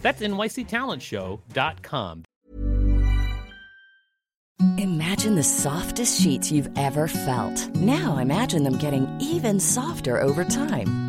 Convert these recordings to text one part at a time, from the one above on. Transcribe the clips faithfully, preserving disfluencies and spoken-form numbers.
That's N Y C talent show dot com. Imagine the softest sheets you've ever felt. Now imagine them getting even softer over time.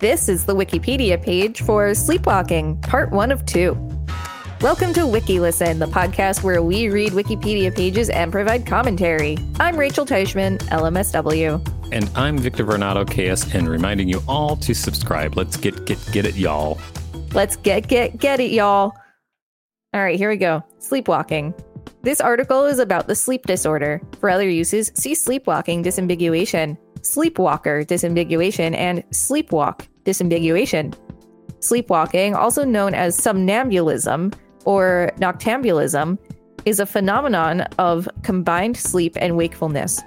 This is the Wikipedia page for Sleepwalking, part one of two. Welcome to WikiListen, the podcast where we read Wikipedia pages and provide commentary. I'm Rachel Teichman, L M S W. And I'm Victor Varnado, K S N, reminding you all to subscribe. Let's get, get, get it, y'all. Let's get, get, get it, y'all. All right, here we go. Sleepwalking. This article is about the sleep disorder. For other uses, see sleepwalking disambiguation, sleepwalker disambiguation, and sleepwalk disambiguation. Sleepwalking, also known as somnambulism, or noctambulism, is a phenomenon of combined sleep and wakefulness.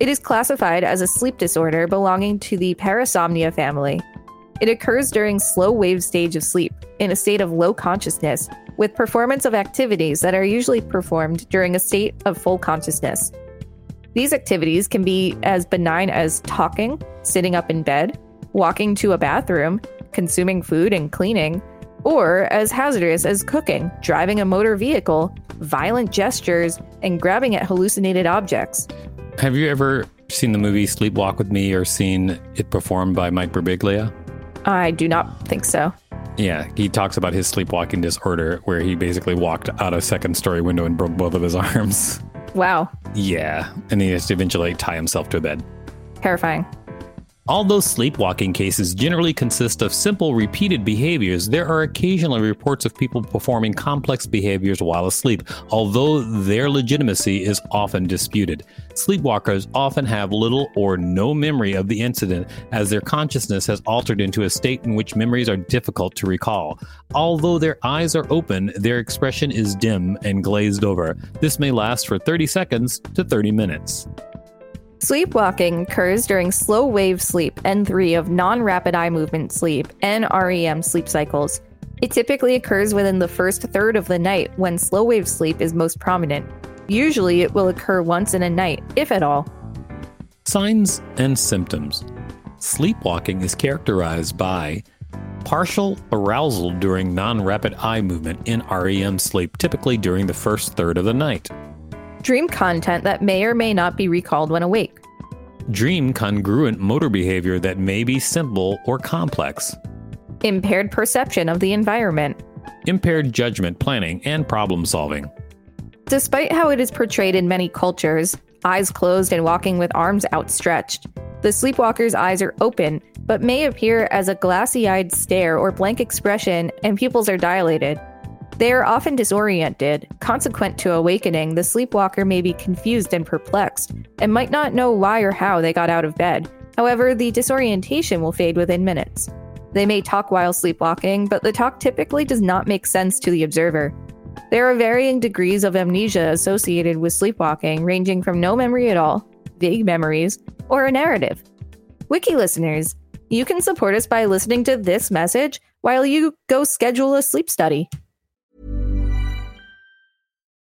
It is classified as a sleep disorder belonging to the parasomnia family. It occurs during slow wave stage of sleep, in a state of low consciousness, with performance of activities that are usually performed during a state of full consciousness. These activities can be as benign as talking, sitting up in bed, walking to a bathroom, consuming food and cleaning, or as hazardous as cooking, driving a motor vehicle, violent gestures, and grabbing at hallucinated objects. Have you ever seen the movie Sleepwalk With Me or seen it performed by Mike Birbiglia? I do not think so. Yeah, he talks about his sleepwalking disorder where he basically walked out a second story window and broke both of his arms. Wow. Yeah, and he has to eventually tie himself to a bed. Terrifying. Although sleepwalking cases generally consist of simple, repeated behaviors, there are occasionally reports of people performing complex behaviors while asleep, although their legitimacy is often disputed. Sleepwalkers often have little or no memory of the incident, as their consciousness has altered into a state in which memories are difficult to recall. Although their eyes are open, their expression is dim and glazed over. This may last for thirty seconds to thirty minutes. Sleepwalking occurs during slow wave sleep, N three, of non-rapid eye movement sleep, and REM sleep cycles. It typically occurs within the first third of the night when slow wave sleep is most prominent. Usually it will occur once in a night, if at all. Signs and symptoms. Sleepwalking is characterized by partial arousal during non-rapid eye movement in REM sleep, typically during the first third of the night. Dream content that may or may not be recalled when awake. Dream congruent motor behavior that may be simple or complex. Impaired perception of the environment. Impaired judgment, planning, and problem solving. Despite how it is portrayed in many cultures, eyes closed and walking with arms outstretched, the sleepwalker's eyes are open, but may appear as a glassy-eyed stare or blank expression, and pupils are dilated. They are often disoriented. Consequent to awakening, the sleepwalker may be confused and perplexed, and might not know why or how they got out of bed. However, the disorientation will fade within minutes. They may talk while sleepwalking, but the talk typically does not make sense to the observer. There are varying degrees of amnesia associated with sleepwalking, ranging from no memory at all, vague memories, or a narrative. Wiki listeners, you can support us by listening to this message while you go schedule a sleep study.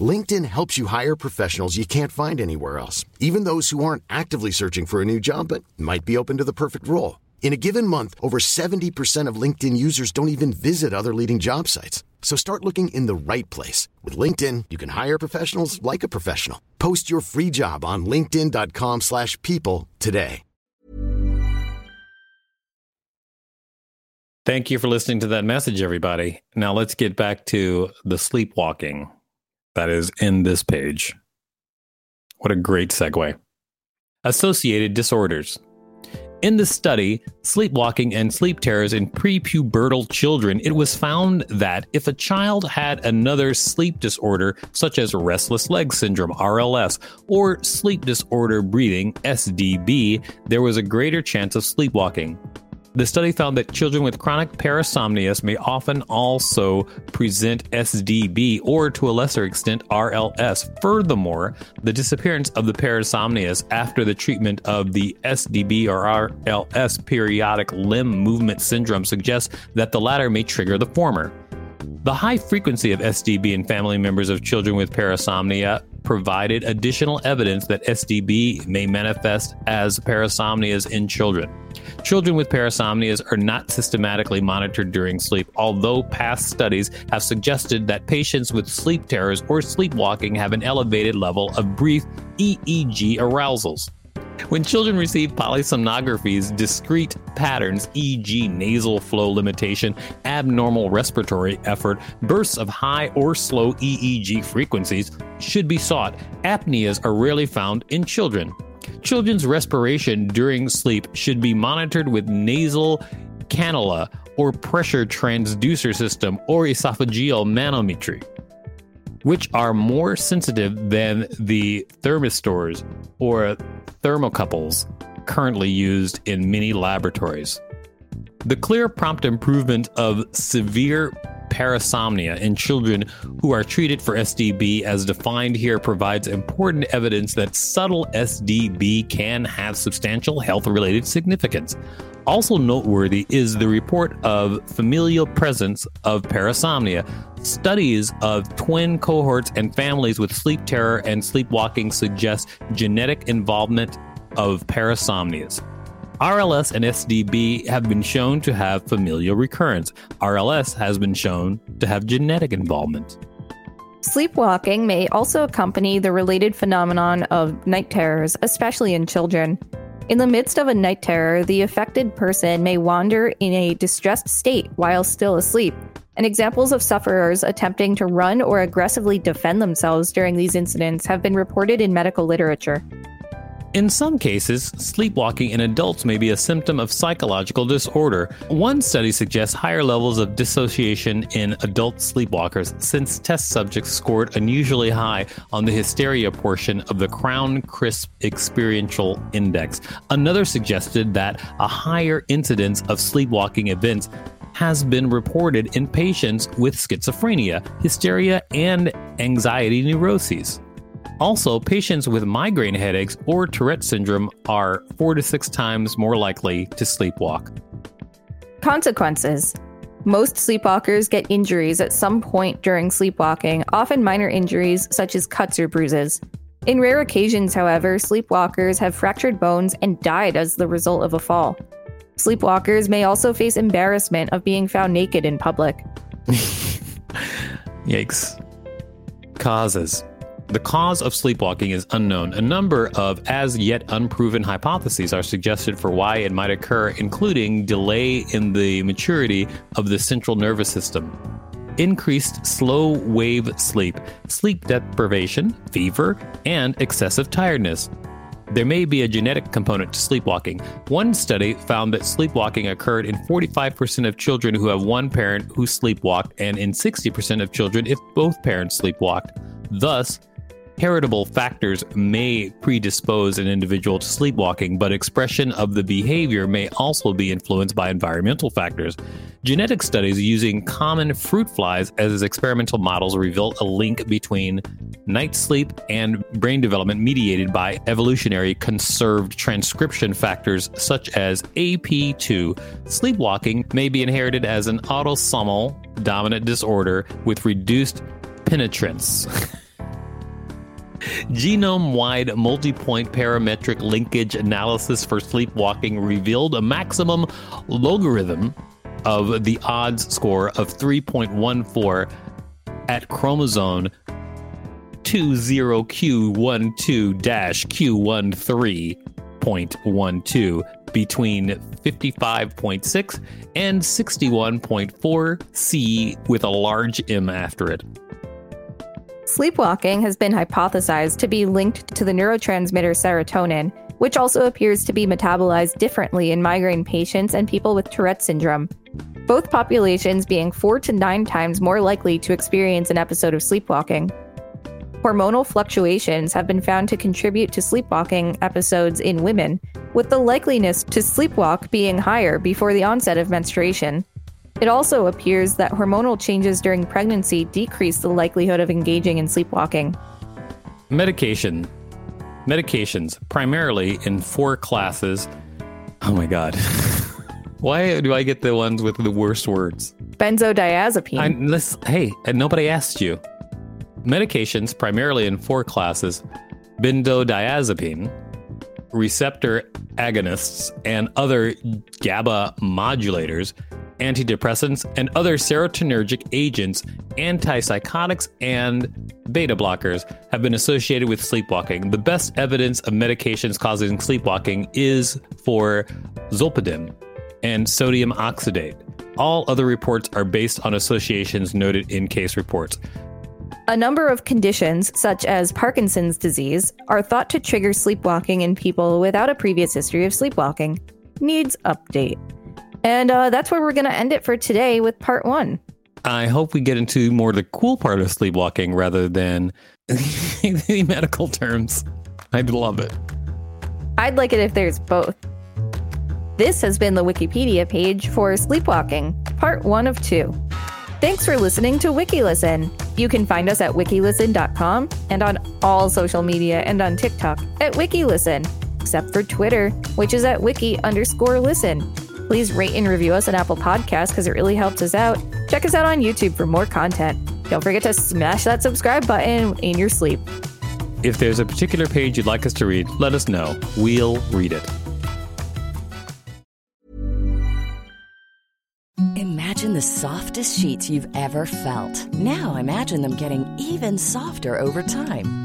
LinkedIn helps you hire professionals you can't find anywhere else, even those who aren't actively searching for a new job but might be open to the perfect role. In a given month, over seventy percent of LinkedIn users don't even visit other leading job sites. So start looking in the right place. With LinkedIn, you can hire professionals like a professional. Post your free job on linkedin.com slash people today. Thank you for listening to that message, everybody. Now let's get back to the sleepwalking that is in this page. What a great segue. Associated disorders. In this study, sleepwalking and sleep terrors in prepubertal children, it was found that if a child had another sleep disorder, such as restless leg syndrome, R L S, or sleep disorder breathing, S D B, there was a greater chance of sleepwalking. The study found that children with chronic parasomnias may often also present S D B or, to a lesser extent, R L S. Furthermore, the disappearance of the parasomnias after the treatment of the S D B or R L S periodic limb movement syndrome suggests that the latter may trigger the former. The high frequency of S D B in family members of children with parasomnia provided additional evidence that S D B may manifest as parasomnias in children. Children with parasomnias are not systematically monitored during sleep, although past studies have suggested that patients with sleep terrors or sleepwalking have an elevated level of brief E E G arousals. When children receive polysomnographies, discrete patterns, for example nasal flow limitation, abnormal respiratory effort, bursts of high or slow E E G frequencies should be sought. Apneas are rarely found in children. Children's respiration during sleep should be monitored with nasal cannula or pressure transducer system or esophageal manometry, which are more sensitive than the thermistors or thermocouples currently used in many laboratories. The clear prompt improvement of severe parasomnia in children who are treated for S D B as defined here provides important evidence that subtle S D B can have substantial health-related significance. Also noteworthy is the report of familial presence of parasomnia. Studies of twin cohorts and families with sleep terror and sleepwalking suggest genetic involvement of parasomnias. R L S and S D B have been shown to have familial recurrence. R L S has been shown to have genetic involvement. Sleepwalking may also accompany the related phenomenon of night terrors, especially in children. In the midst of a night terror, the affected person may wander in a distressed state while still asleep, and examples of sufferers attempting to run or aggressively defend themselves during these incidents have been reported in medical literature. In some cases, sleepwalking in adults may be a symptom of psychological disorder. One study suggests higher levels of dissociation in adult sleepwalkers, since test subjects scored unusually high on the hysteria portion of the Crown Crisp Experiential Index. Another suggested that a higher incidence of sleepwalking events has been reported in patients with schizophrenia, hysteria, and anxiety neuroses. Also, patients with migraine headaches or Tourette syndrome are four to six times more likely to sleepwalk. Consequences. Most sleepwalkers get injuries at some point during sleepwalking, often minor injuries such as cuts or bruises. In rare occasions, however, sleepwalkers have fractured bones and died as the result of a fall. Sleepwalkers may also face embarrassment of being found naked in public. Yikes. Causes. The cause of sleepwalking is unknown. A number of as yet unproven hypotheses are suggested for why it might occur, including delay in the maturity of the central nervous system, increased slow wave sleep, sleep deprivation, fever, and excessive tiredness. There may be a genetic component to sleepwalking. One study found that sleepwalking occurred in forty-five percent of children who have one parent who sleepwalked and in sixty percent of children if both parents sleepwalked. Thus, heritable factors may predispose an individual to sleepwalking, but expression of the behavior may also be influenced by environmental factors. Genetic studies using common fruit flies as experimental models reveal a link between night sleep and brain development mediated by evolutionary conserved transcription factors such as A P two. Sleepwalking may be inherited as an autosomal dominant disorder with reduced penetrance. Genome-wide multi-point parametric linkage analysis for sleepwalking revealed a maximum logarithm of the odds score of three point one four at chromosome twenty Q twelve Q thirteen point one two between fifty-five point six and sixty-one point four C with a large M after it. Sleepwalking has been hypothesized to be linked to the neurotransmitter serotonin, which also appears to be metabolized differently in migraine patients and people with Tourette syndrome, both populations being four to nine times more likely to experience an episode of sleepwalking. Hormonal fluctuations have been found to contribute to sleepwalking episodes in women, with the likeliness to sleepwalk being higher before the onset of menstruation. It also appears that hormonal changes during pregnancy decrease the likelihood of engaging in sleepwalking. Medication. Medications, primarily in four classes. Oh my God. Why do I get the ones with the worst words? Benzodiazepine. I, listen, hey, nobody asked you. Medications, primarily in four classes. Benzodiazepine, receptor agonists, and other GABA modulators, antidepressants, and other serotonergic agents, antipsychotics, and beta blockers have been associated with sleepwalking. The best evidence of medications causing sleepwalking is for zolpidem and sodium oxybate. All other reports are based on associations noted in case reports. A number of conditions, such as Parkinson's disease, are thought to trigger sleepwalking in people without a previous history of sleepwalking. Needs update. And uh, that's where we're going to end it for today with part one. I hope we get into more the cool part of sleepwalking rather than the medical terms. I'd love it. I'd like it if there's both. This has been the Wikipedia page for sleepwalking, part one of two. Thanks for listening to WikiListen. You can find us at wiki listen dot com and on all social media and on TikTok at WikiListen, except for Twitter, which is at wiki underscore listen. Please rate and review us on Apple Podcasts because it really helps us out. Check us out on YouTube for more content. Don't forget to smash that subscribe button in your sleep. If there's a particular page you'd like us to read, let us know. We'll read it. Imagine the softest sheets you've ever felt. Now imagine them getting even softer over time.